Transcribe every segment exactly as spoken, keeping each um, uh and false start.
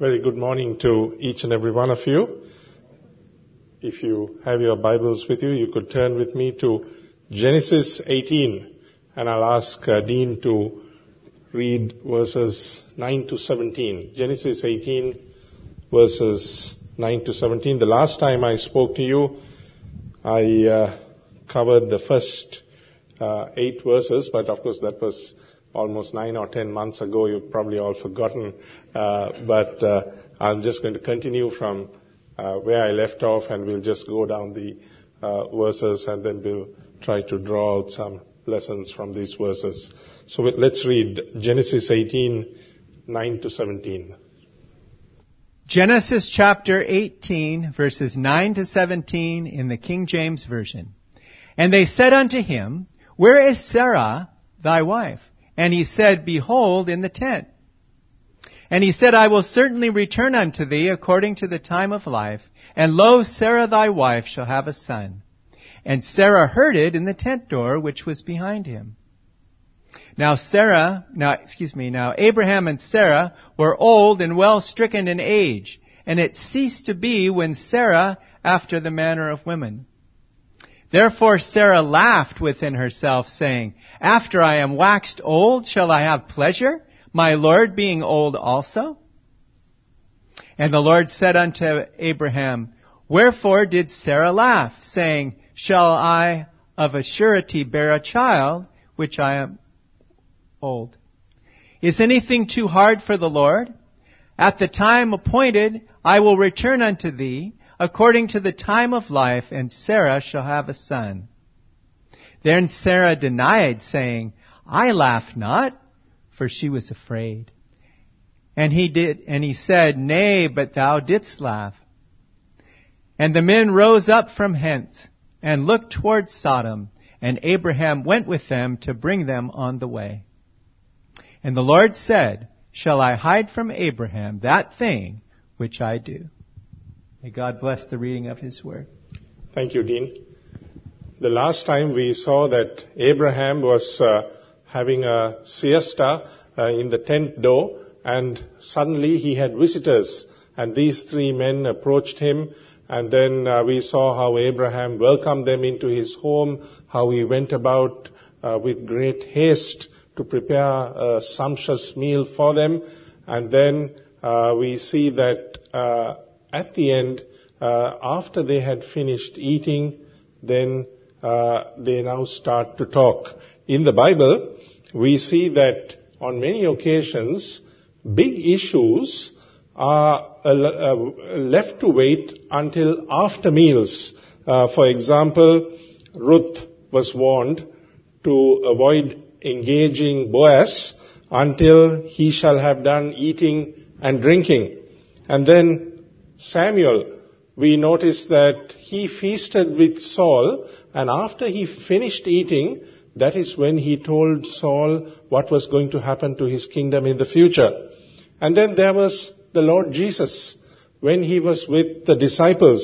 Very good morning to each and every one of you. If you have your Bibles with you, you could turn with me to Genesis eighteen, and I'll ask uh, Dean to read verses nine to seventeen. Genesis eighteen, verses nine to seventeen. The last time I spoke to you, I uh, covered the first uh, eight verses, but of course that was almost nine or ten months ago. You've probably all forgotten, uh, but uh, I'm just going to continue from uh, where I left off, and we'll just go down the uh, verses, and then we'll try to draw out some lessons from these verses. So let's read Genesis eighteen, nine to seventeen. Genesis chapter eighteen, verses nine to seventeen in the King James Version. And they said unto him, Where is Sarah thy wife? And he said, Behold, in the tent. And he said, I will certainly return unto thee according to the time of life. And lo, Sarah thy wife shall have a son. And Sarah heard it in the tent door, which was behind him. Now Sarah, now, excuse me, now Abraham and Sarah were old and well stricken in age. And it ceased to be when Sarah, after the manner of women. Therefore Sarah laughed within herself, saying, After I am waxed old, shall I have pleasure, my Lord being old also? And the Lord said unto Abraham, Wherefore did Sarah laugh, saying, Shall I of a surety bear a child, which I am old? Is anything too hard for the Lord? At the time appointed, I will return unto thee, according to the time of life, and Sarah shall have a son. Then Sarah denied, saying, I laugh not, for she was afraid. And he did, and he said, Nay, but thou didst laugh. And the men rose up from hence, and looked toward Sodom, and Abraham went with them to bring them on the way. And the Lord said, Shall I hide from Abraham that thing which I do? May God bless the reading of His Word. Thank you, Dean. The last time we saw that Abraham was uh, having a siesta uh, in the tent door, and suddenly he had visitors, and these three men approached him, and then uh, we saw how Abraham welcomed them into his home, how he went about uh, with great haste to prepare a sumptuous meal for them, and then uh, we see that uh, At the end, uh, after they had finished eating, then uh, they now start to talk. In the Bible, we see that on many occasions, big issues are uh, uh, left to wait until after meals. Uh, for example, Ruth was warned to avoid engaging Boaz until he shall have done eating and drinking. And then Samuel, we notice that he feasted with Saul, and after he finished eating, that is when he told Saul what was going to happen to his kingdom in the future. And then there was the Lord Jesus, when he was with the disciples.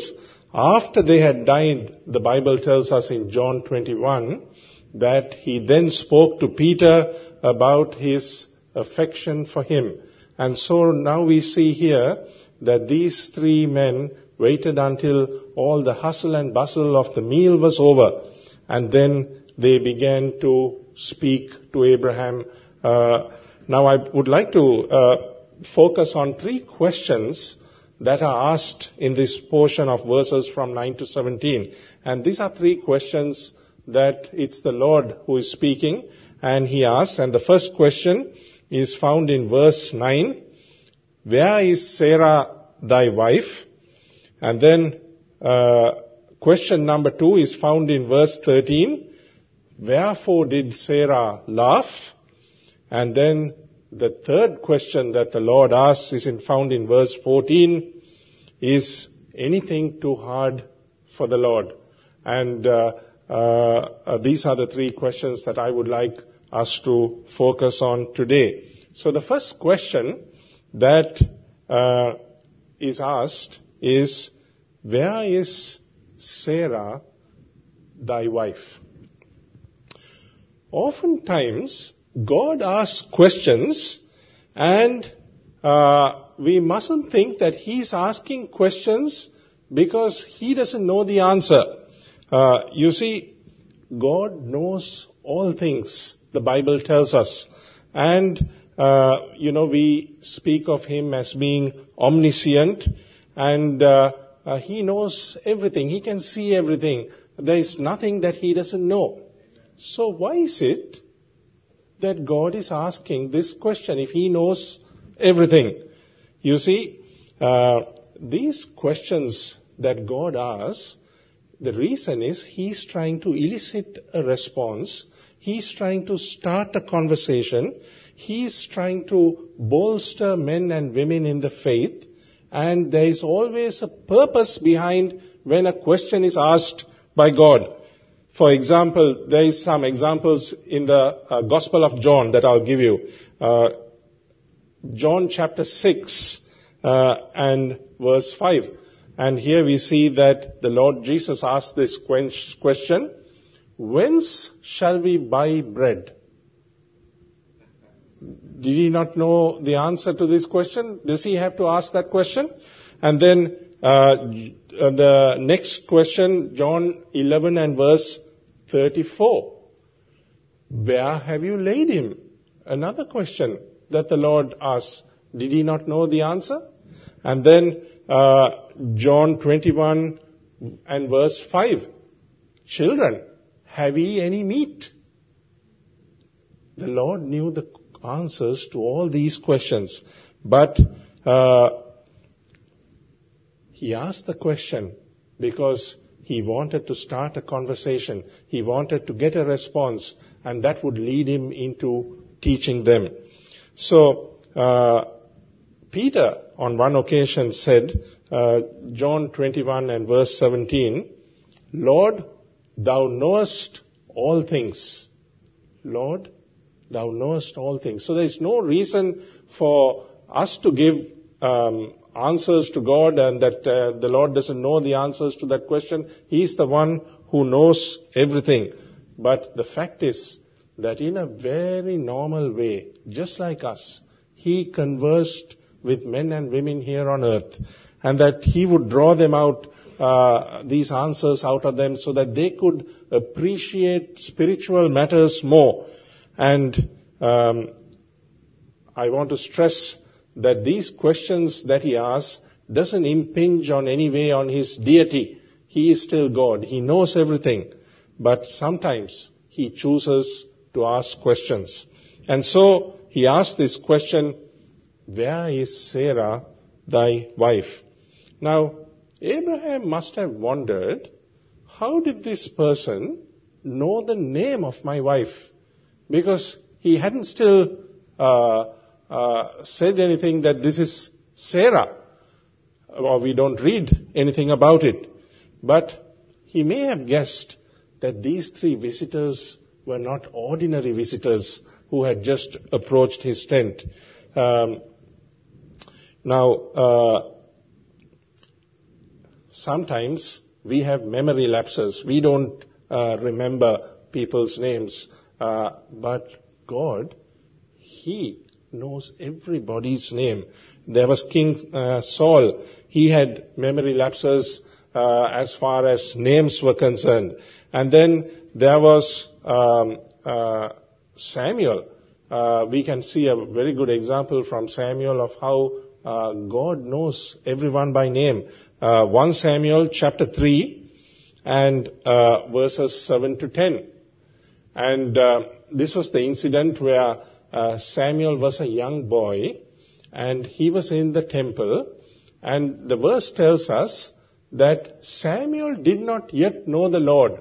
After they had dined, the Bible tells us in John twenty-one, that he then spoke to Peter about his affection for him. And so now we see here that these three men waited until all the hustle and bustle of the meal was over, and then they began to speak to Abraham. Uh, now I would like to uh, focus on three questions that are asked in this portion of verses from nine to seventeen. And these are three questions that it's the Lord who is speaking, and he asks. And the first question is found in verse nine. Where is Sarah thy wife? And then uh, question number two is found in verse thirteen. Wherefore did Sarah laugh? And then the third question that the Lord asks is in, found in verse fourteen. Is anything too hard for the Lord? And uh, uh, these are the three questions that I would like us to focus on today. So the first question that uh, is asked is, where is Sarah, thy wife? Oftentimes, God asks questions, and uh, we mustn't think that he's asking questions because he doesn't know the answer. Uh, you see, God knows all things, the Bible tells us. And, uh, you know, we speak of him as being omniscient, and uh, uh, he knows everything. He can see everything. There is nothing that he doesn't know. So why is it that God is asking this question if he knows everything? You see, uh, these questions that God asks, the reason is he's trying to elicit a response. He's trying to start a conversation. He's trying to bolster men and women in the faith. And there is always a purpose behind when a question is asked by God. For example, there is some examples in the uh, Gospel of John that I'll give you. Uh, John chapter six uh, and verse five. And here we see that the Lord Jesus asked this question, whence shall we buy bread? Did he not know the answer to this question? Does he have to ask that question? And then uh, the next question, John eleven and verse thirty-four. Where have you laid him? Another question that the Lord asks. Did he not know the answer? And then uh, John twenty-one and verse five. Children, have ye any meat? The Lord knew the answers to all these questions. But uh, he asked the question because he wanted to start a conversation. He wanted to get a response, and that would lead him into teaching them. So uh, Peter, on one occasion, said, uh, John twenty-one and verse seventeen, Lord, thou knowest all things. Lord, thou knowest all things. So there is no reason for us to give um, answers to God and that uh, the Lord doesn't know the answers to that question. He is the one who knows everything. But the fact is that in a very normal way, just like us, he conversed with men and women here on earth, and that he would draw them out, uh, these answers out of them, so that they could appreciate spiritual matters more. And um, I want to stress that these questions that he asks doesn't impinge on any way on his deity. He is still God. He knows everything. But sometimes he chooses to ask questions. And so he asked this question, where is Sarah, thy wife? Now, Abraham must have wondered, how did this person know the name of my wife? Because he hadn't still uh, uh, said anything that this is Sarah, or we don't read anything about it. But he may have guessed that these three visitors were not ordinary visitors who had just approached his tent. Um, now, uh, sometimes we have memory lapses. We don't uh, remember people's names. Uh, but God, he knows everybody's name. There was King uh, Saul. He had memory lapses uh, as far as names were concerned. And then there was um, uh, Samuel. Uh, we can see a very good example from Samuel of how uh, God knows everyone by name. Uh, First Samuel chapter three and uh, verses seven to ten. And uh, this was the incident where uh, Samuel was a young boy, and he was in the temple. And the verse tells us that Samuel did not yet know the Lord,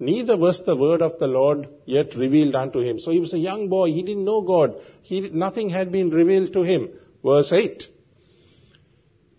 neither was the word of the Lord yet revealed unto him. So he was a young boy. He didn't know God. He, nothing had been revealed to him. Verse eight.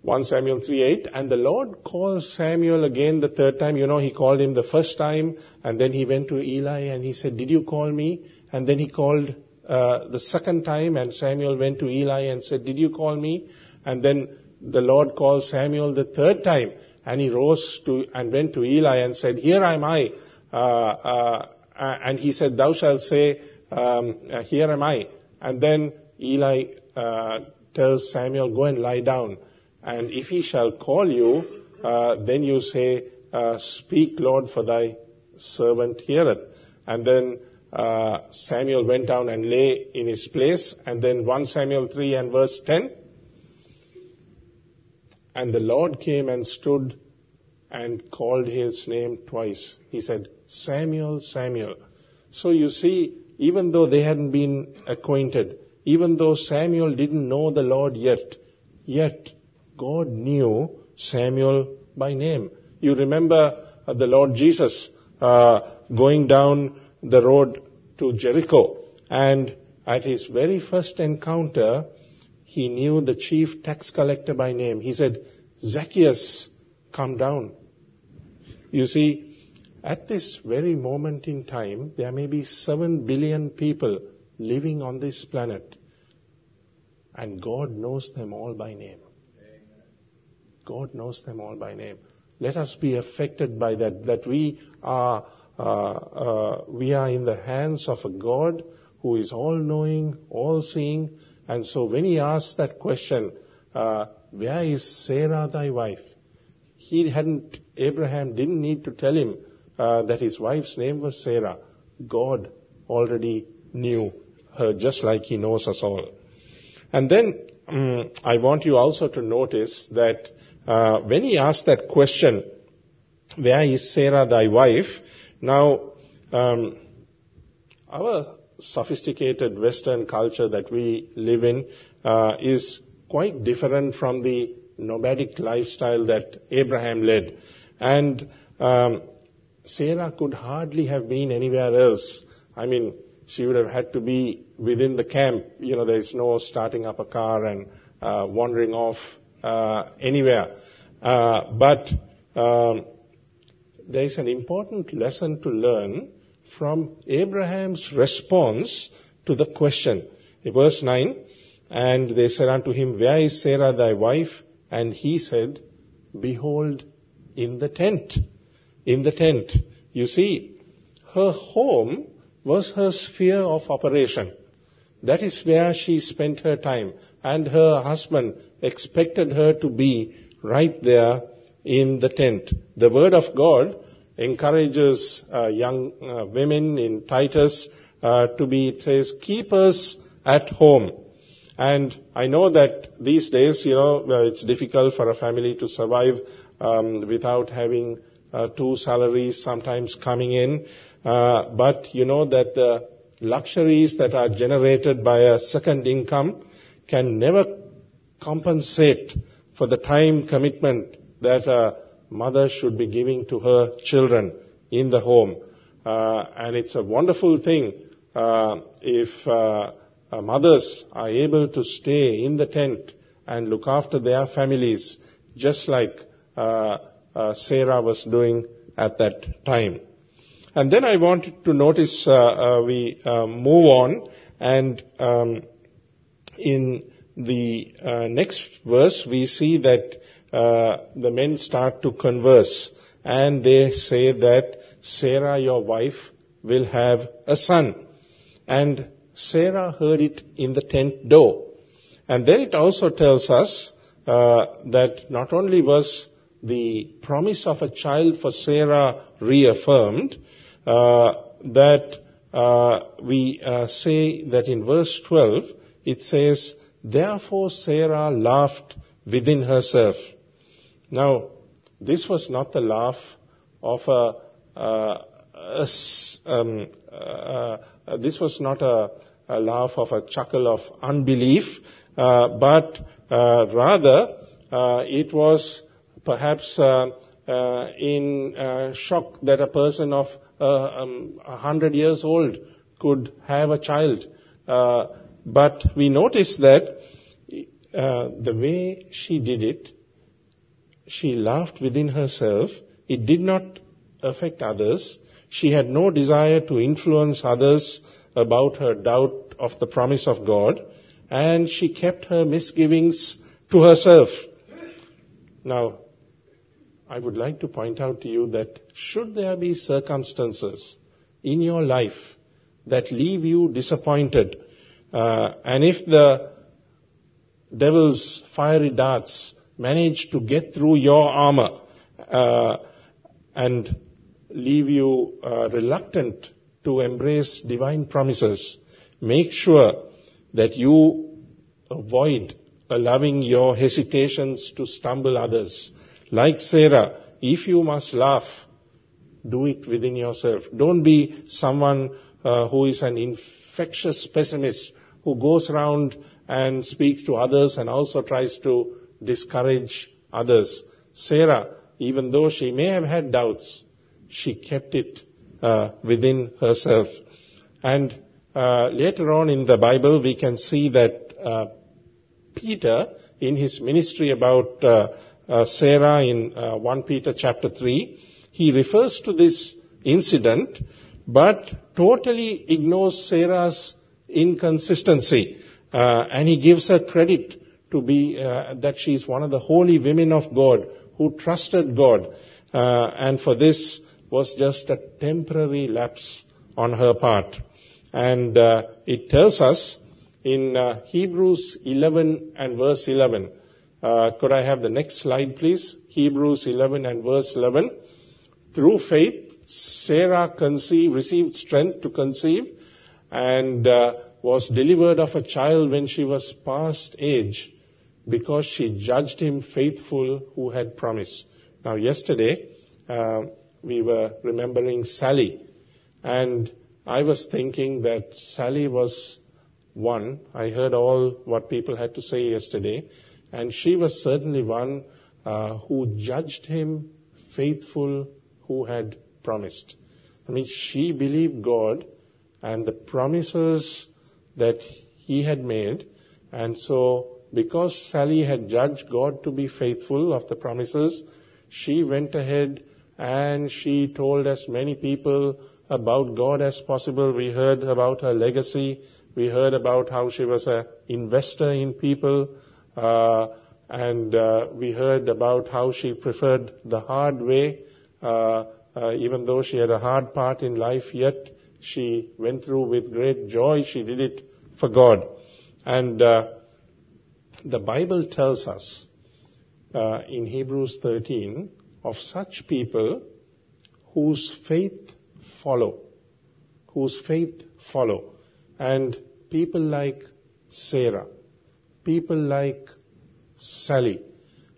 First Samuel three eight, and the Lord called Samuel again the third time. You know, he called him the first time, and then he went to Eli and he said, did you call me? And then he called uh, the second time, and Samuel went to Eli and said, did you call me? And then the Lord called Samuel the third time, and he rose to and went to Eli and said, here am I. Uh, uh, and he said, thou shalt say, um, here am I. And then Eli uh, tells Samuel, go and lie down. And if he shall call you, uh, then you say, uh, speak, Lord, for thy servant heareth. And then uh, Samuel went down and lay in his place. And then First Samuel three and verse ten. And the Lord came and stood and called his name twice. He said, Samuel, Samuel. So you see, even though they hadn't been acquainted, even though Samuel didn't know the Lord yet, yet God knew Samuel by name. You remember the Lord Jesus uh, going down the road to Jericho, and at his very first encounter, he knew the chief tax collector by name. He said, Zacchaeus, come down. You see, at this very moment in time, there may be seven billion people living on this planet, and God knows them all by name. God knows them all by name. Let us be affected by that, that we are uh, uh, we are in the hands of a God who is all-knowing, all-seeing. And so when he asked that question, uh, where is Sarah thy wife? He hadn't, Abraham didn't need to tell him uh, that his wife's name was Sarah. God already knew her, just like he knows us all. And then um, I want you also to notice that uh, when he asked that question, where is Sarah thy wife? Now, um, our sophisticated Western culture that we live in uh, is quite different from the nomadic lifestyle that Abraham led. And um, Sarah could hardly have been anywhere else. I mean, she would have had to be within the camp. You know, there's no starting up a car and uh, wandering off uh, anywhere. Uh, but um, there's an important lesson to learn from Abraham's response to the question. In verse nine, and they said unto him, where is Sarah thy wife? And he said, behold, in the tent. In the tent. You see, her home was her sphere of operation. That is where she spent her time. And her husband expected her to be right there in the tent. The word of God encourages uh, young uh, women in Titus uh, to be, it says, keepers at home. And I know that these days, you know, it's difficult for a family to survive um, without having uh, two salaries sometimes coming in. Uh, but you know that the luxuries that are generated by a second income can never compensate for the time commitment that a mother should be giving to her children in the home. Uh, and it's a wonderful thing uh, if uh, mothers are able to stay in the tent and look after their families, just like uh, uh, Sarah was doing at that time. And then I wanted to notice, uh, uh, we uh, move on, and um, in the uh, next verse we see that uh, the men start to converse, and they say that Sarah, your wife, will have a son. And Sarah heard it in the tent door. And then it also tells us uh, that not only was the promise of a child for Sarah reaffirmed, Uh, that uh, we uh, say that in verse twelve, it says, therefore Sarah laughed within herself. Now, this was not the laugh of a, uh, a um, uh, uh, this was not a, a laugh of a chuckle of unbelief, uh, but uh, rather uh, it was perhaps uh, uh, in uh, shock that a person of Uh, um, a hundred years old could have a child. Uh, but we notice that uh, the way she did it, she laughed within herself. It did not affect others. She had no desire to influence others about her doubt of the promise of God, and she kept her misgivings to herself. Now, I would like to point out to you that should there be circumstances in your life that leave you disappointed, uh, and if the devil's fiery darts manage to get through your armor uh, and leave you uh, reluctant to embrace divine promises, make sure that you avoid allowing your hesitations to stumble others. Like Sarah, if you must laugh, do it within yourself. Don't be someone uh, who is an infectious pessimist, who goes around and speaks to others and also tries to discourage others. Sarah, even though she may have had doubts, she kept it uh, within herself. And uh, later on in the Bible, we can see that uh, Peter, in his ministry about uh, uh, Sarah in uh, First Peter chapter three, he refers to this incident, but totally ignores Sarah's inconsistency. Uh, and he gives her credit to be, uh, that she is one of the holy women of God who trusted God. Uh, and for this was just a temporary lapse on her part. And uh, it tells us in uh, Hebrews eleven and verse eleven. Uh, could I have the next slide, please? Hebrews eleven and verse eleven. Through faith, Sarah conceived, received strength to conceive, and uh, was delivered of a child when she was past age, because she judged him faithful who had promised. Now, yesterday, uh, we were remembering Sally, and I was thinking that Sally was one. I heard all what people had to say yesterday, and she was certainly one uh, who judged him faithful who had promised. I mean, she believed God and the promises that he had made. And so, because Sally had judged God to be faithful of the promises, she went ahead and she told as many people about God as possible. We heard about her legacy. We heard about how she was an investor in people. Uh, and uh, we heard about how she preferred the hard way. Uh, uh, even though she had a hard part in life, yet she went through with great joy. She did it for God. And uh, the Bible tells us uh, in Hebrews thirteen of such people whose faith follow, whose faith follow. And people like Sarah, people like Sally,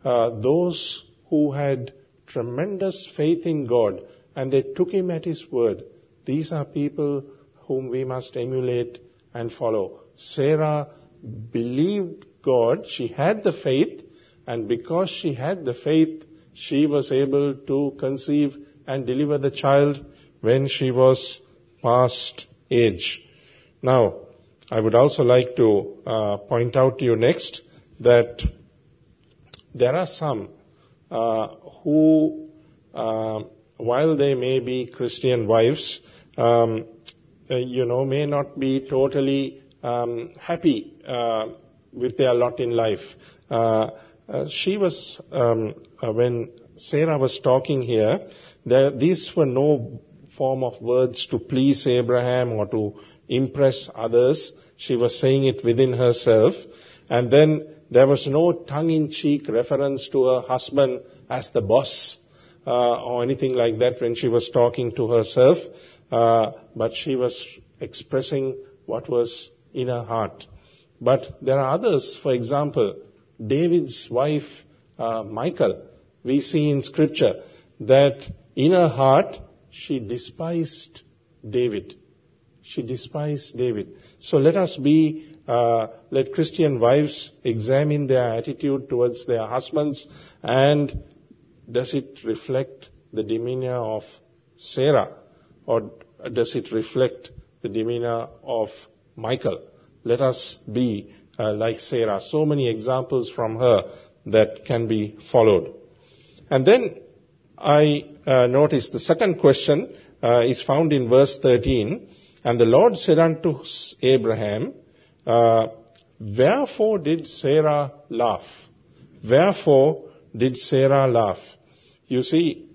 uh, those who had tremendous faith in God, and they took him at his word. These are people whom we must emulate and follow. Sarah believed God. She had the faith, and because she had the faith, she was able to conceive and deliver the child when she was past age. Now, I would also like to uh, point out to you next that there are some Uh, who, uh, while they may be Christian wives, um, you know, may not be totally um, happy uh, with their lot in life. Uh, uh, she was, um, uh, when Sarah was talking here, there, these were no form of words to please Abraham or to impress others. She was saying it within herself. And then there was no tongue-in-cheek reference to her husband as the boss uh, or anything like that when she was talking to herself, uh, but she was expressing what was in her heart. But there are others, for example, David's wife, uh, Michal. We see in Scripture that in her heart she despised David. She despised David. So let us be Uh, let Christian wives examine their attitude towards their husbands, and does it reflect the demeanor of Sarah, or does it reflect the demeanor of Michael? Let us be uh, like Sarah. So many examples from her that can be followed. And then I uh, noticed the second question uh, is found in verse thirteen. And the Lord said unto Abraham, Uh, wherefore did Sarah laugh? Wherefore did Sarah laugh? You see,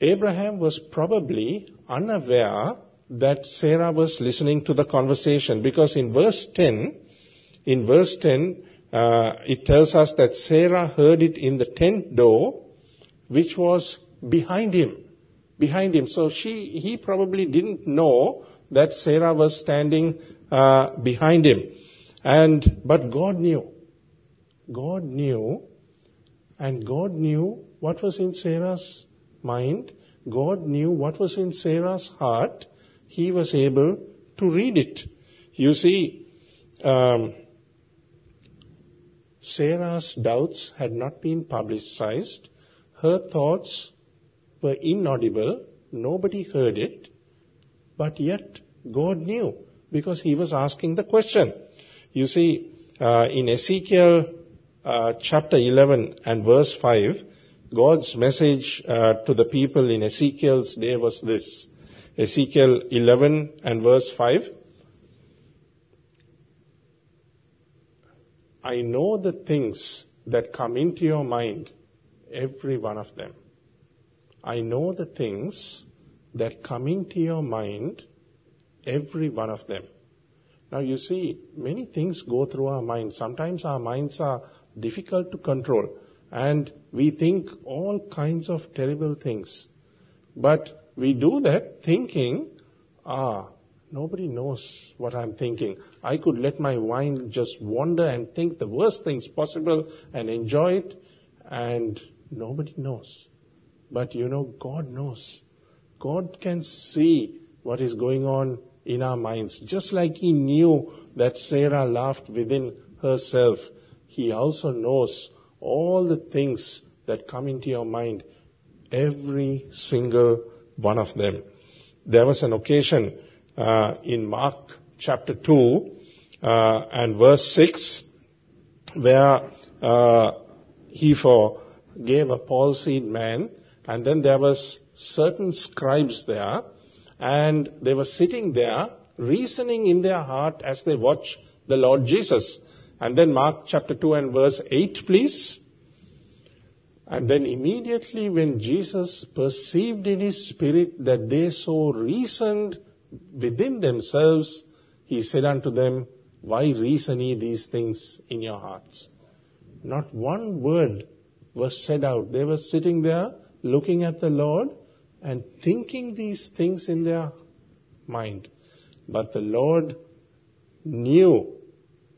Abraham was probably unaware that Sarah was listening to the conversation, because in verse ten, in verse ten, uh, it tells us that Sarah heard it in the tent door, which was behind him. Behind him. So she, he probably didn't know that Sarah was standing uh, behind him. And, but God knew. God knew. And God knew what was in Sarah's mind. God knew what was in Sarah's heart. He was able to read it. You see, um, Sarah's doubts had not been publicized. Her thoughts were inaudible. Nobody heard it. But yet, God knew, because he was asking the question. You see, uh, in Ezekiel uh, chapter eleven and verse five, God's message uh, to the people in Ezekiel's day was this. Ezekiel eleven and verse five. I know the things that come into your mind, every one of them. I know the things that come into your mind, every one of them. Now you see, many things go through our minds. Sometimes our minds are difficult to control, and we think all kinds of terrible things. But we do that thinking, ah, nobody knows what I'm thinking. I could let my mind just wander and think the worst things possible and enjoy it, and nobody knows. But you know, God knows. God can see what is going on in our minds. Just like he knew that Sarah laughed within herself, he also knows all the things that come into your mind, every single one of them. There was an occasion uh, in Mark chapter two uh, and verse six where uh, he forgave a palsied man, and then there was certain scribes there, and they were sitting there reasoning in their heart as they watched the Lord Jesus. And then Mark chapter two and verse eight, please. And then immediately when Jesus perceived in his spirit that they so reasoned within themselves, he said unto them, why reason ye these things in your hearts? Not one word was said out. They were sitting there looking at the Lord and thinking these things in their mind. But the Lord knew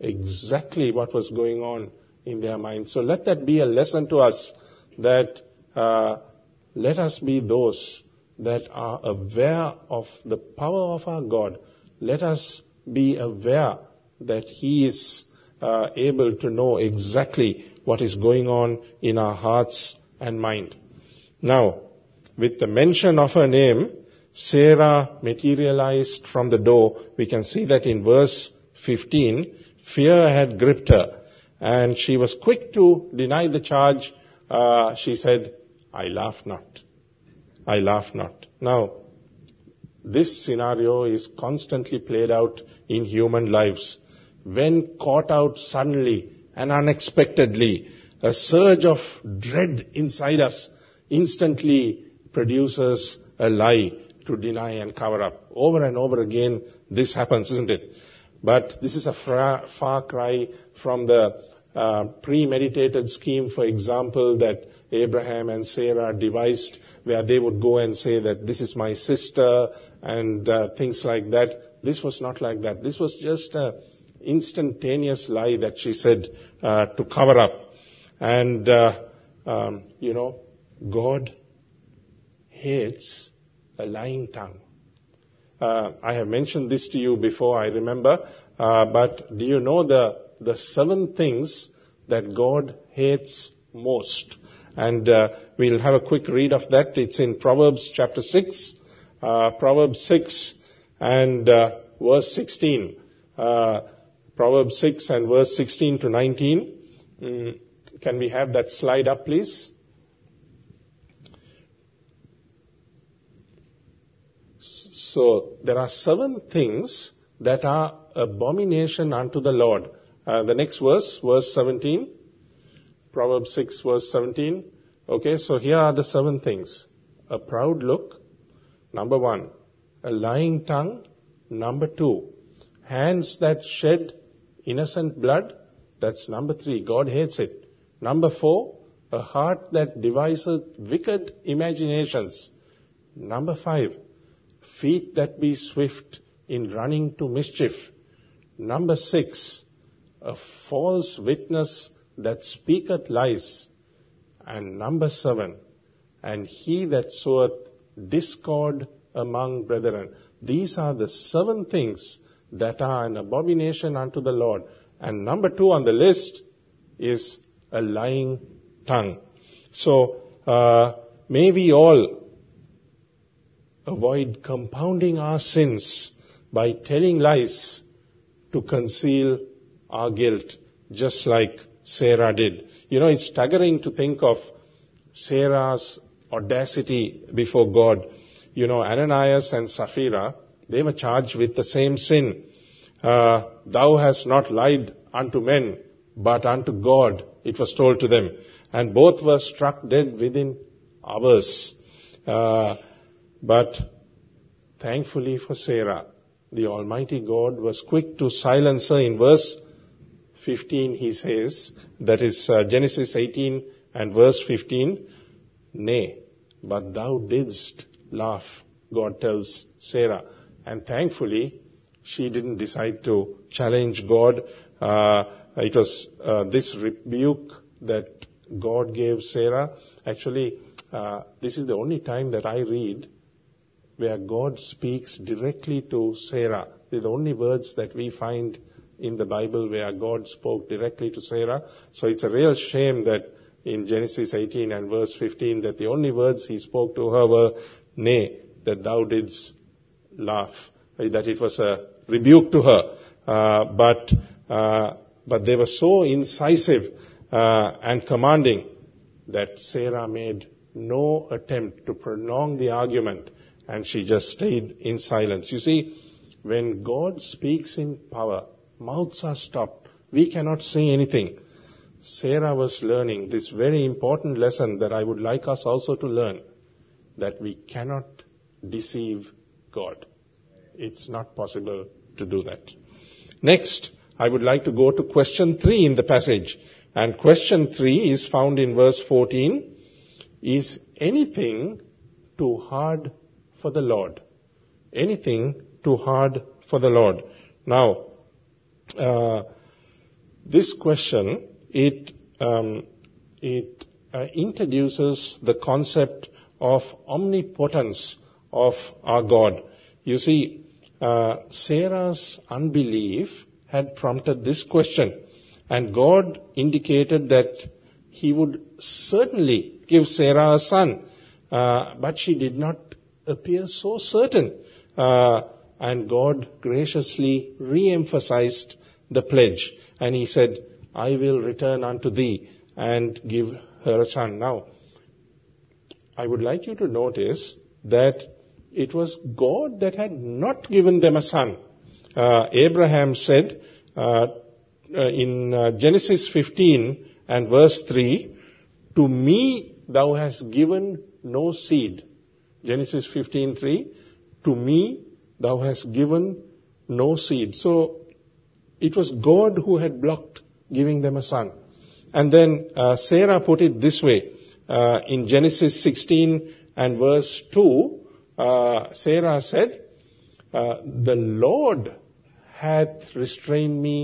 exactly what was going on in their mind. So let that be a lesson to us, that uh, let us be those that are aware of the power of our God. Let us be aware that he is uh, able to know exactly what is going on in our hearts and mind. Now, with the mention of her name, Sarah materialized from the door. We can see that in verse fifteen. Fear had gripped her, and she was quick to deny the charge. Uh, she said, I laugh not. I laugh not. Now, this scenario is constantly played out in human lives. When caught out suddenly and unexpectedly, a surge of dread inside us instantly produces a lie to deny and cover up. Over and over again, this happens, isn't it? But this is a far, far cry from the uh, premeditated scheme, for example, that Abraham and Sarah devised, where they would go and say that this is my sister and uh, things like that. This was not like that. This was just an instantaneous lie that she said uh, to cover up. And, uh, um, you know, God hates a lying tongue. Uh, I have mentioned this to you before, I remember. Uh, but do you know the, the seven things that God hates most? And uh, we'll have a quick read of that. It's in Proverbs chapter six. Uh, Proverbs six and uh, verse sixteen. Uh, Proverbs six and verse sixteen to nineteen. Mm, can we have that slide up, please? So there are seven things that are abomination unto the Lord. Uh, the next verse, verse seventeen. Proverbs six, verse seventeen. Okay, so here are the seven things. A proud look, number one. A lying tongue, number two. Hands that shed innocent blood. That's number three. God hates it. Number four, a heart that devises wicked imaginations. Number five, feet that be swift in running to mischief. Number six, a false witness that speaketh lies. And number seven, and he that soweth discord among brethren. These are the seven things that are an abomination unto the Lord. And number two on the list is a lying tongue. So, uh, may we all avoid compounding our sins by telling lies to conceal our guilt, just like Sarah did. You know, it's staggering to think of Sarah's audacity before God. You know, Ananias and Sapphira, they were charged with the same sin. Uh, Thou hast not lied unto men, but unto God, it was told to them. And both were struck dead within hours. Uh, but thankfully for Sarah, the Almighty God was quick to silence her. In verse fifteen, he says, that is uh, Genesis eighteen and verse fifteen, Nay, but thou didst laugh, God tells Sarah. And thankfully, she didn't decide to challenge God. Uh, it was uh, this rebuke that God gave Sarah. Actually, uh, this is the only time that I read where God speaks directly to Sarah. They're the only words that we find in the Bible where God spoke directly to Sarah. So it's a real shame that in Genesis eighteen and verse fifteen, that the only words he spoke to her were, Nay, that thou didst laugh. That it was a rebuke to her. Uh, but uh, but they were so incisive uh, and commanding that Sarah made no attempt to prolong the argument, and she just stayed in silence. You see, when God speaks in power, mouths are stopped. We cannot say anything. Sarah was learning this very important lesson that I would like us also to learn, that we cannot deceive God. It's not possible to do that. Next, I would like to go to question three in the passage. And question three is found in verse fourteen. Is anything too hard for the Lord? Anything too hard for the Lord? Now, uh, this question, it um, it uh, introduces the concept of omnipotence of our God. You see, Uh, Sarah's unbelief had prompted this question, and God indicated that he would certainly give Sarah a son, uh, but she did not appear so certain, uh, and God graciously re-emphasized the pledge, and he said, I will return unto thee and give her a son. Now, I would like you to notice that it was God that had not given them a son. Uh, Abraham said uh, in uh, Genesis fifteen and verse three, To me thou hast given no seed. Genesis fifteen three, To me thou hast given no seed. So it was God who had blocked giving them a son. And then uh, Sarah put it this way uh, in Genesis sixteen and verse two, Uh, Sarah said, uh, The Lord hath restrained me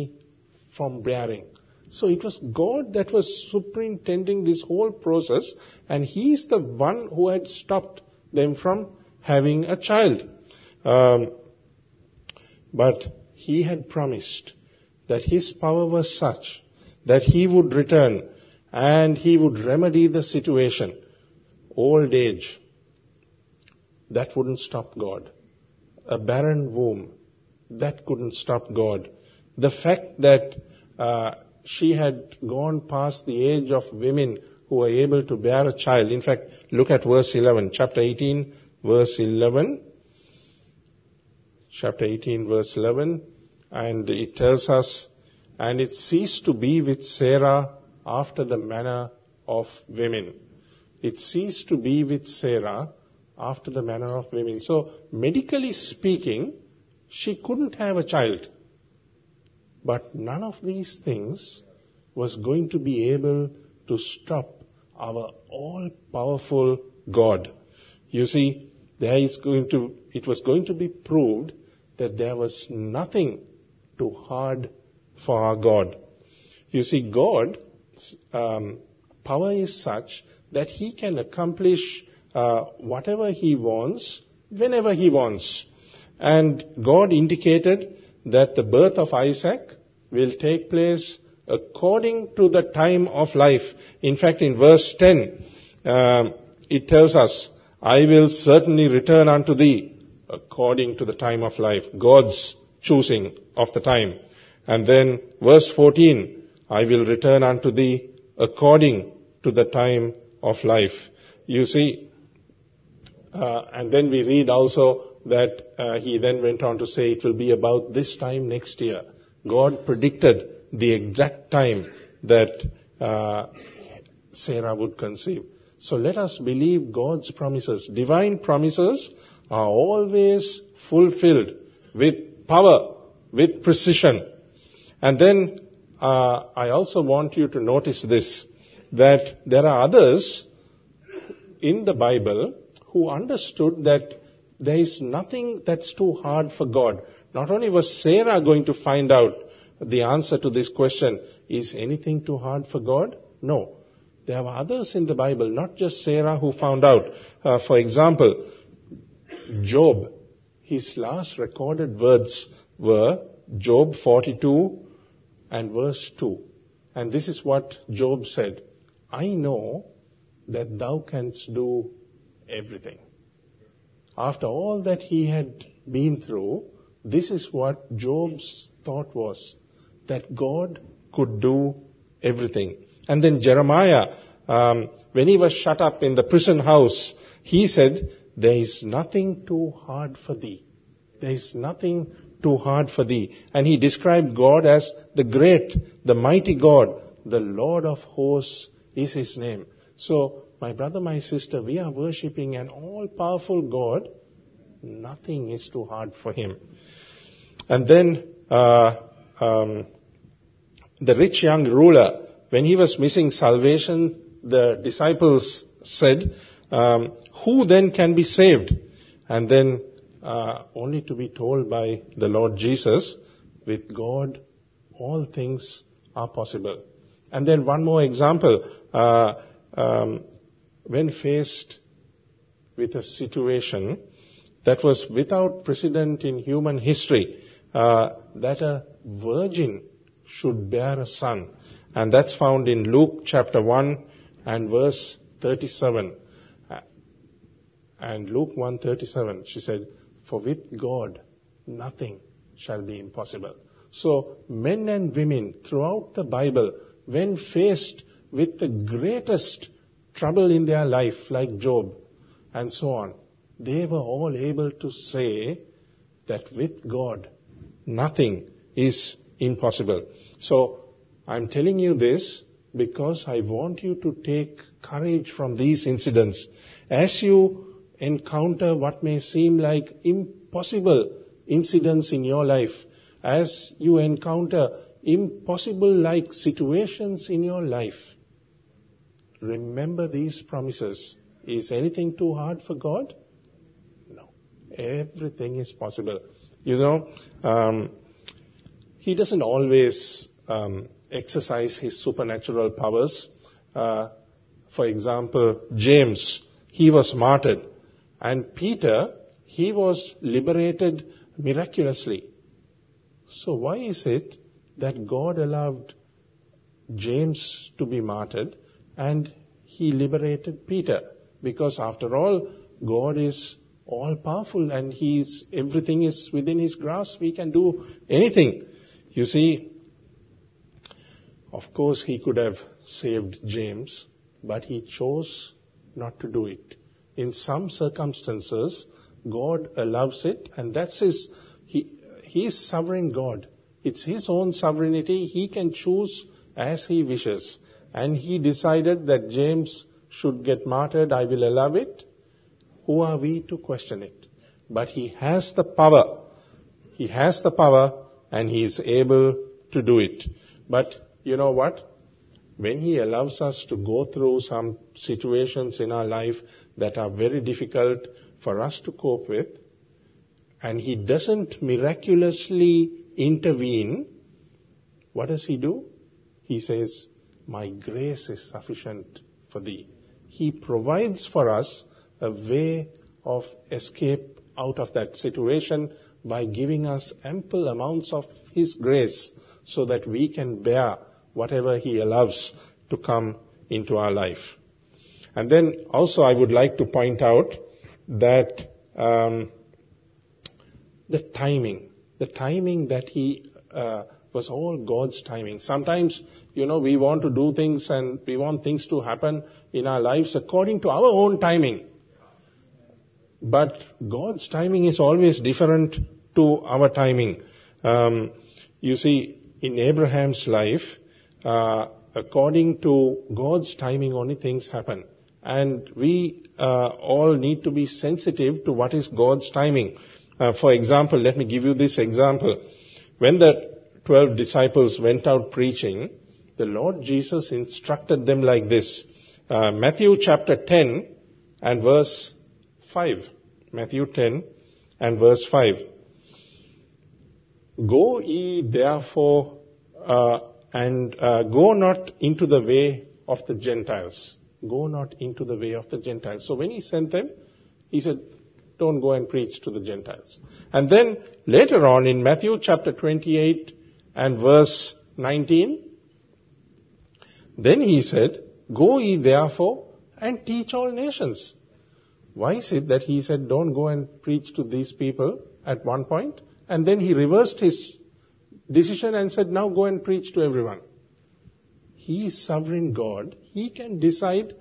from bearing. So it was God that was superintending this whole process, and he is the one who had stopped them from having a child. Um, but he had promised that his power was such that he would return and he would remedy the situation. Old age, that wouldn't stop God. A barren womb, that couldn't stop God. The fact that uh, she had gone past the age of women who were able to bear a child. In fact, look at verse eleven, chapter eighteen, verse eleven. Chapter eighteen, verse eleven. And it tells us, And it ceased to be with Sarah after the manner of women. It ceased to be with Sarah after the manner of women. So, medically speaking, she couldn't have a child. But none of these things was going to be able to stop our all-powerful God. You see, there is going to, it was going to be proved that there was nothing too hard for our God. You see, God's um, power is such that he can accomplish uh, whatever he wants, whenever he wants. And God indicated that the birth of Isaac will take place according to the time of life. In fact, in verse ten, um, it tells us, I will certainly return unto thee according to the time of life. God's choosing of the time. And then verse fourteen, I will return unto thee according to the time of life. You see, uh, and then we read also that uh, he then went on to say it will be about this time next year. God predicted the exact time that uh, Sarah would conceive. So let us believe God's promises. Divine promises are always fulfilled with power, with precision. And then uh, I also want you to notice this, that there are others in the Bible who understood that there is nothing that's too hard for God. Not only was Sarah going to find out the answer to this question, is anything too hard for God? No. There were others in the Bible, not just Sarah, who found out. Uh, for example, Job, his last recorded words were Job forty-two and verse two. And this is what Job said, I know that thou canst do everything. After all that he had been through, this is what Job's thought was, that God could do everything. And then Jeremiah, um, when he was shut up in the prison house, he said, there is nothing too hard for thee. There is nothing too hard for thee. And he described God as the great, the mighty God, the Lord of hosts is his name. So, my brother, my sister, we are worshipping an all-powerful God. Nothing is too hard for him. And then uh, um, the rich young ruler, when he was missing salvation, the disciples said, um, who then can be saved? And then uh, only to be told by the Lord Jesus, with God all things are possible. And then one more example. Uh, um, When faced with a situation that was without precedent in human history, uh, that a virgin should bear a son. And that's found in Luke chapter one and verse thirty-seven. And Luke one thirty-seven, she said, for with God nothing shall be impossible. So men and women throughout the Bible, when faced with the greatest trouble in their life, like Job, and so on, they were all able to say that with God, nothing is impossible. So, I'm telling you this because I want you to take courage from these incidents. As you encounter what may seem like impossible incidents in your life, as you encounter impossible-like situations in your life, remember these promises. Is anything too hard for God? No. Everything is possible. You know, um, he doesn't always um, exercise his supernatural powers. Uh, for example, James, he was martyred. And Peter, he was liberated miraculously. So why is it that God allowed James to be martyred? And he liberated Peter, because after all, God is all-powerful and he's, everything is within his grasp. He can do anything. You see, of course he could have saved James, but he chose not to do it. In some circumstances, God allows it, and that's his, he, he's sovereign God. It's his own sovereignty. He can choose as he wishes. And he decided that James should get martyred. I will allow it. Who are we to question it? But he has the power. He has the power and he is able to do it. But you know what? When He allows us to go through some situations in our life that are very difficult for us to cope with, and He doesn't miraculously intervene, what does He do? He says, "My grace is sufficient for thee." He provides for us a way of escape out of that situation by giving us ample amounts of His grace so that we can bear whatever He allows to come into our life. And then also I would like to point out that um, the timing, the timing that He uh, was all God's timing. Sometimes, you know, we want to do things and we want things to happen in our lives according to our own timing. But God's timing is always different to our timing. Um, you see, in Abraham's life, uh, according to God's timing, only things happen. And we uh, all need to be sensitive to what is God's timing. Uh, for example, let me give you this example. When the twelve disciples went out preaching, the Lord Jesus instructed them like this. Uh, Matthew chapter ten and verse five. Matthew ten and verse five. Go ye therefore uh, and uh, go not into the way of the Gentiles. Go not into the way of the Gentiles. So when He sent them, He said, don't go and preach to the Gentiles. And then later on in Matthew chapter twenty-eight and verse nineteen, then He said, go ye therefore and teach all nations. Why is it that He said, don't go and preach to these people at one point, and then He reversed His decision and said, now go and preach to everyone? He is sovereign God. He can decide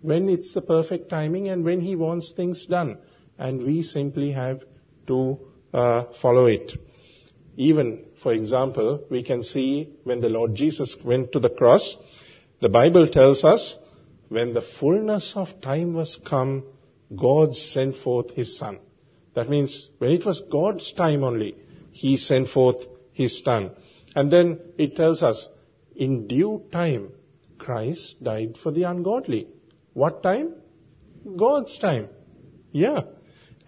when it's the perfect timing and when He wants things done. And we simply have to uh, follow it. Even, for example, we can see when the Lord Jesus went to the cross, the Bible tells us, when the fullness of time was come, God sent forth His Son. That means when it was God's time only, He sent forth His Son. And then it tells us, in due time, Christ died for the ungodly. What time? God's time. Yeah.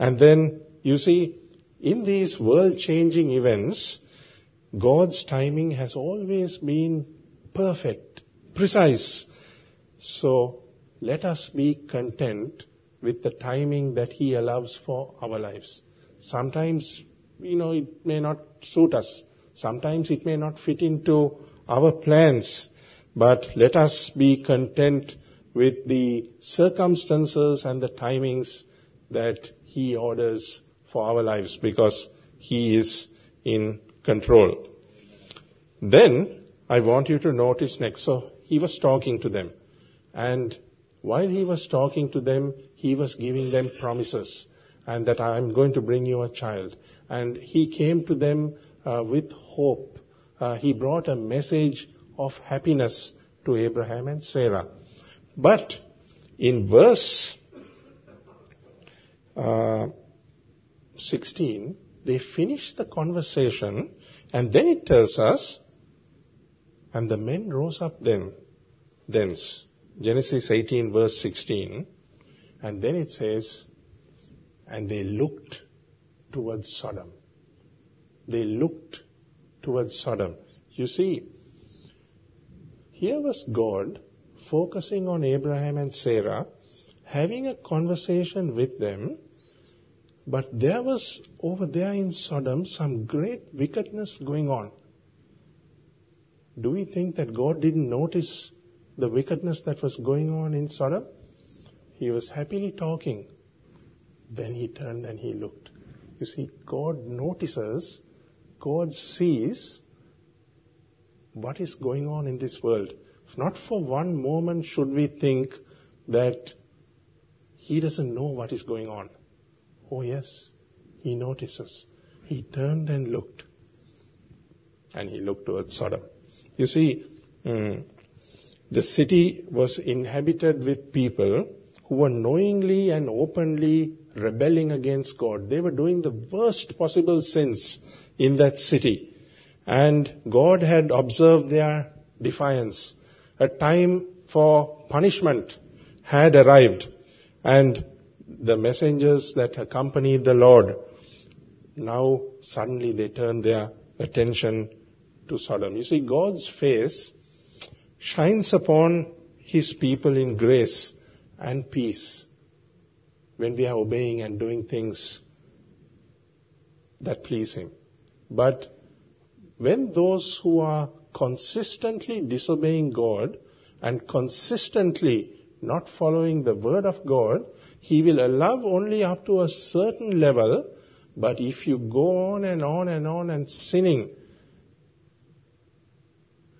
And then, you see, in these world-changing events, God's timing has always been perfect, precise. So, let us be content with the timing that He allows for our lives. Sometimes, you know, it may not suit us. Sometimes it may not fit into our plans. But let us be content with the circumstances and the timings that He orders for our lives, because He is in control. Then, I want you to notice next. So, He was talking to them. And while He was talking to them, He was giving them promises. And that I'm going to bring you a child. And He came to them uh, with hope. Uh, he brought a message of happiness to Abraham and Sarah. But in verse uh, sixteen, they finished the conversation. And then it tells us, and the men rose up then, thence. Genesis eighteen verse sixteen, and then it says, and they looked towards Sodom. They looked towards Sodom. You see, here was God focusing on Abraham and Sarah, having a conversation with them, but there was over there in Sodom some great wickedness going on. Do we think that God didn't notice the wickedness that was going on in Sodom? He was happily talking. Then He turned and He looked. You see, God notices, God sees what is going on in this world. Not for one moment should we think that He doesn't know what is going on. Oh yes, He notices. He turned and looked. And He looked towards Sodom. You see, mm, the city was inhabited with people who were knowingly and openly rebelling against God. They were doing the worst possible sins in that city. And God had observed their defiance. A time for punishment had arrived. And the messengers that accompanied the Lord, now suddenly they turned their attention to Sodom. You see, God's face shines upon His people in grace and peace when we are obeying and doing things that please Him. But when those who are consistently disobeying God and consistently not following the word of God, He will allow only up to a certain level. But if you go on and on and on and sinning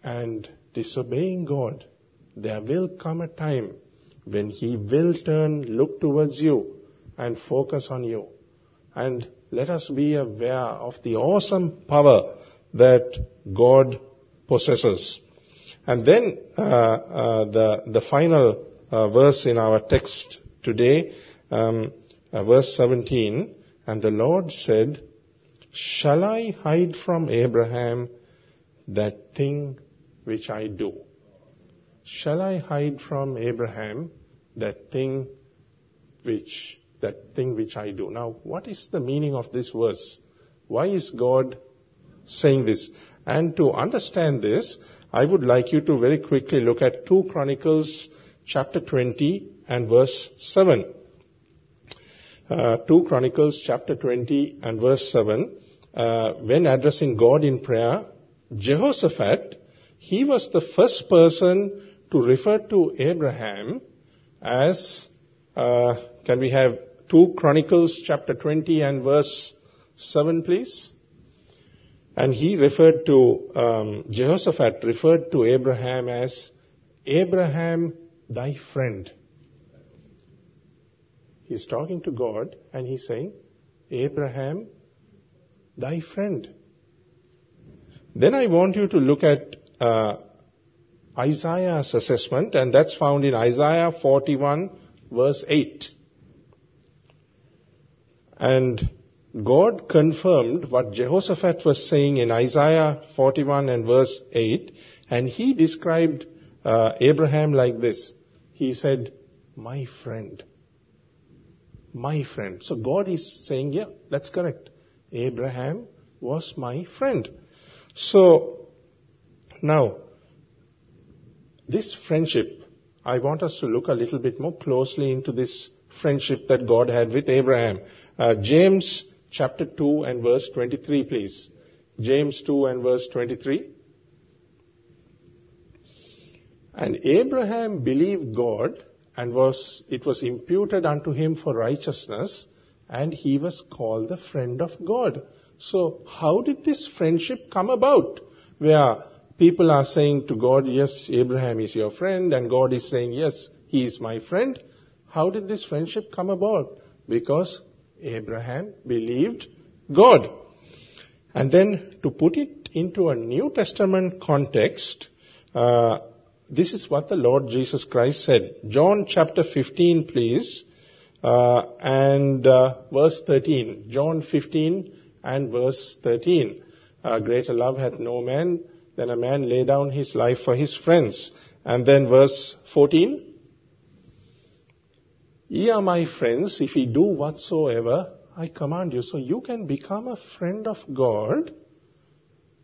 and disobeying God, there will come a time when He will turn, look towards you and focus on you. And let us be aware of the awesome power that God possesses. And then uh, uh, the, the final uh, verse in our text today, um, uh, verse seventeen, and the Lord said, "Shall I hide from Abraham that thing which I do?" Shall I hide from Abraham that thing which that thing which I do? Now, what is the meaning of this verse? Why is God saying this? And to understand this, I would like you to very quickly look at Second Chronicles chapter twenty and verse seven. Uh, Second Chronicles chapter twenty and verse seven, uh, when addressing God in prayer, Jehoshaphat, he was the first person to refer to Abraham as, uh, can we have Second Chronicles chapter twenty and verse seven, please? And he referred to, um, Jehoshaphat referred to Abraham as, "Abraham, thy friend." He's talking to God and he's saying, "Abraham, thy friend." Then I want you to look at uh, Isaiah's assessment, and that's found in Isaiah forty-one verse eight. And God confirmed what Jehoshaphat was saying in Isaiah forty-one and verse eight, and he described uh, Abraham like this. He said, "My friend." My friend. So God is saying, yeah, that's correct. Abraham was my friend. So, now, this friendship, I want us to look a little bit more closely into this friendship that God had with Abraham. Uh, James chapter two and verse twenty-three, please. James two and verse twenty-three. "And Abraham believed God, and was it was imputed unto him for righteousness, and he was called the friend of God." So how did this friendship come about, where people are saying to God, "Yes, Abraham is your friend," and God is saying, "Yes, he is my friend"? How did this friendship come about? Because Abraham believed God. And then to put it into a New Testament context, uh, this is what the Lord Jesus Christ said. John chapter fifteen, please, uh, and uh, verse thirteen. John fifteen and verse thirteen. Uh, "Greater love hath no man than a man lay down his life for his friends." And then verse fourteen. "Ye are my friends if ye do whatsoever I command you." So you can become a friend of God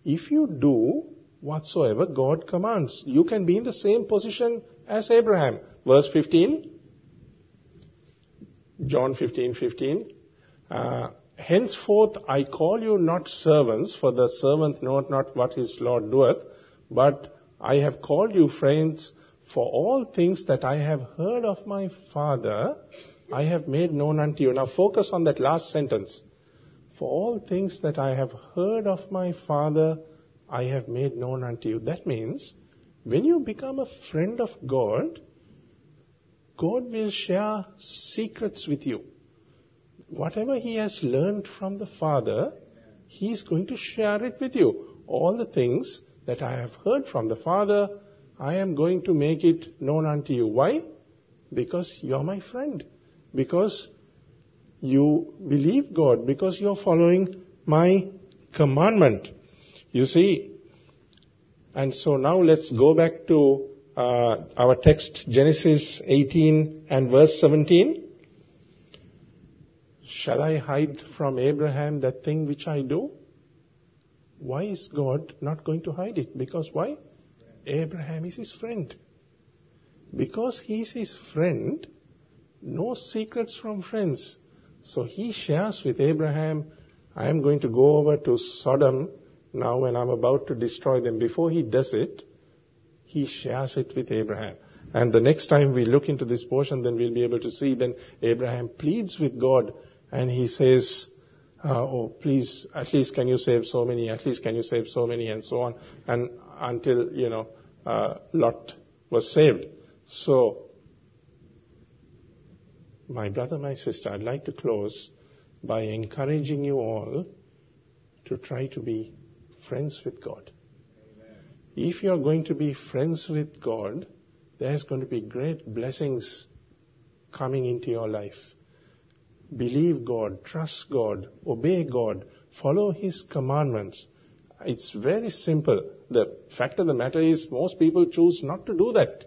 if you do whatsoever God commands. You can be in the same position as Abraham. Verse fifteen, John fifteen fifteen. Uh, "Henceforth I call you not servants, for the servant knoweth not what his Lord doeth, but I have called you friends, for all things that I have heard of my Father, I have made known unto you." Now focus on that last sentence. "For all things that I have heard of my Father, I have made known unto you." That means, when you become a friend of God, God will share secrets with you. Whatever He has learned from the Father, He is going to share it with you. "All the things that I have heard from the Father, I am going to make it known unto you." Why? Because you are my friend. Because you believe God. Because you are following my commandment. You see? And so now let's go back to uh, our text, Genesis eighteen and verse seventeen. Shall I hide from Abraham that thing which I do? Why is God not going to hide it? Because why? Abraham is his friend. Because he is his friend, no secrets from friends. So he shares with Abraham, I am going to go over to Sodom now and I'm about to destroy them. Before he does it, he shares it with Abraham. And the next time we look into this portion, then we'll be able to see, then Abraham pleads with God and he says, Uh, oh, please, at least can you save so many, at least can you save so many, and so on, and until, you know, uh, Lot was saved. So, my brother, my sister, I'd like to close by encouraging you all to try to be friends with God. Amen. If you're going to be friends with God, there's going to be great blessings coming into your life. Believe God, trust God, obey God, follow His commandments. It's very simple. The fact of the matter is most people choose not to do that.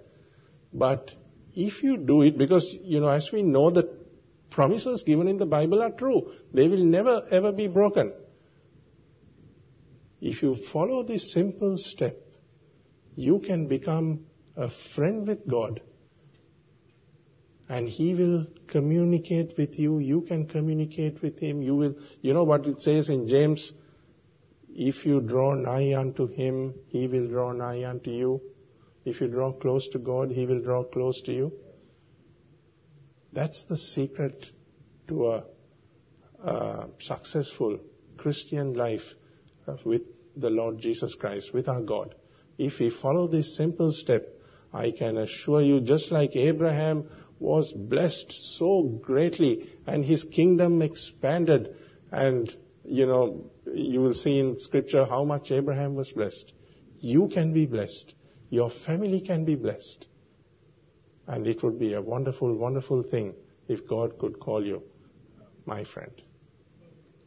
But if you do it, because, you know, as we know, the promises given in the Bible are true. They will never ever be broken. If you follow this simple step, you can become a friend with God. And He will communicate with you. You can communicate with Him. You will, you know what it says in James? If you draw nigh unto Him, He will draw nigh unto you. If you draw close to God, He will draw close to you. That's the secret to a, a successful Christian life with the Lord Jesus Christ, with our God. If we follow this simple step, I can assure you, just like Abraham was blessed so greatly and his kingdom expanded, and you know, you will see in scripture how much Abraham was blessed. You can be blessed. Your family can be blessed. And it would be a wonderful, wonderful thing if God could call you my friend.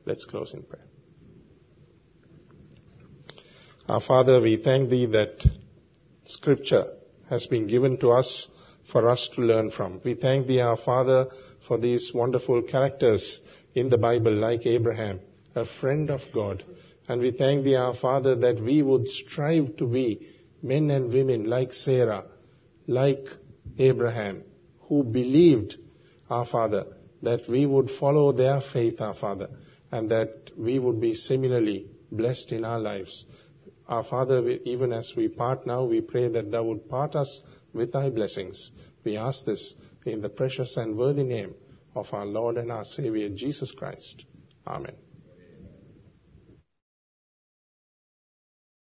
Let's close in prayer. Our Father, we thank Thee that scripture has been given to us for us to learn from. We thank Thee, our Father, for these wonderful characters in the Bible, like Abraham, a friend of God. And we thank Thee, our Father, that we would strive to be men and women like Sarah, like Abraham, who believed, our Father, that we would follow their faith, our Father, and that we would be similarly blessed in our lives. Our Father, even as we part now, we pray that Thou would part us with Thy blessings. We ask this in the precious and worthy name of our Lord and our Savior, Jesus Christ. Amen.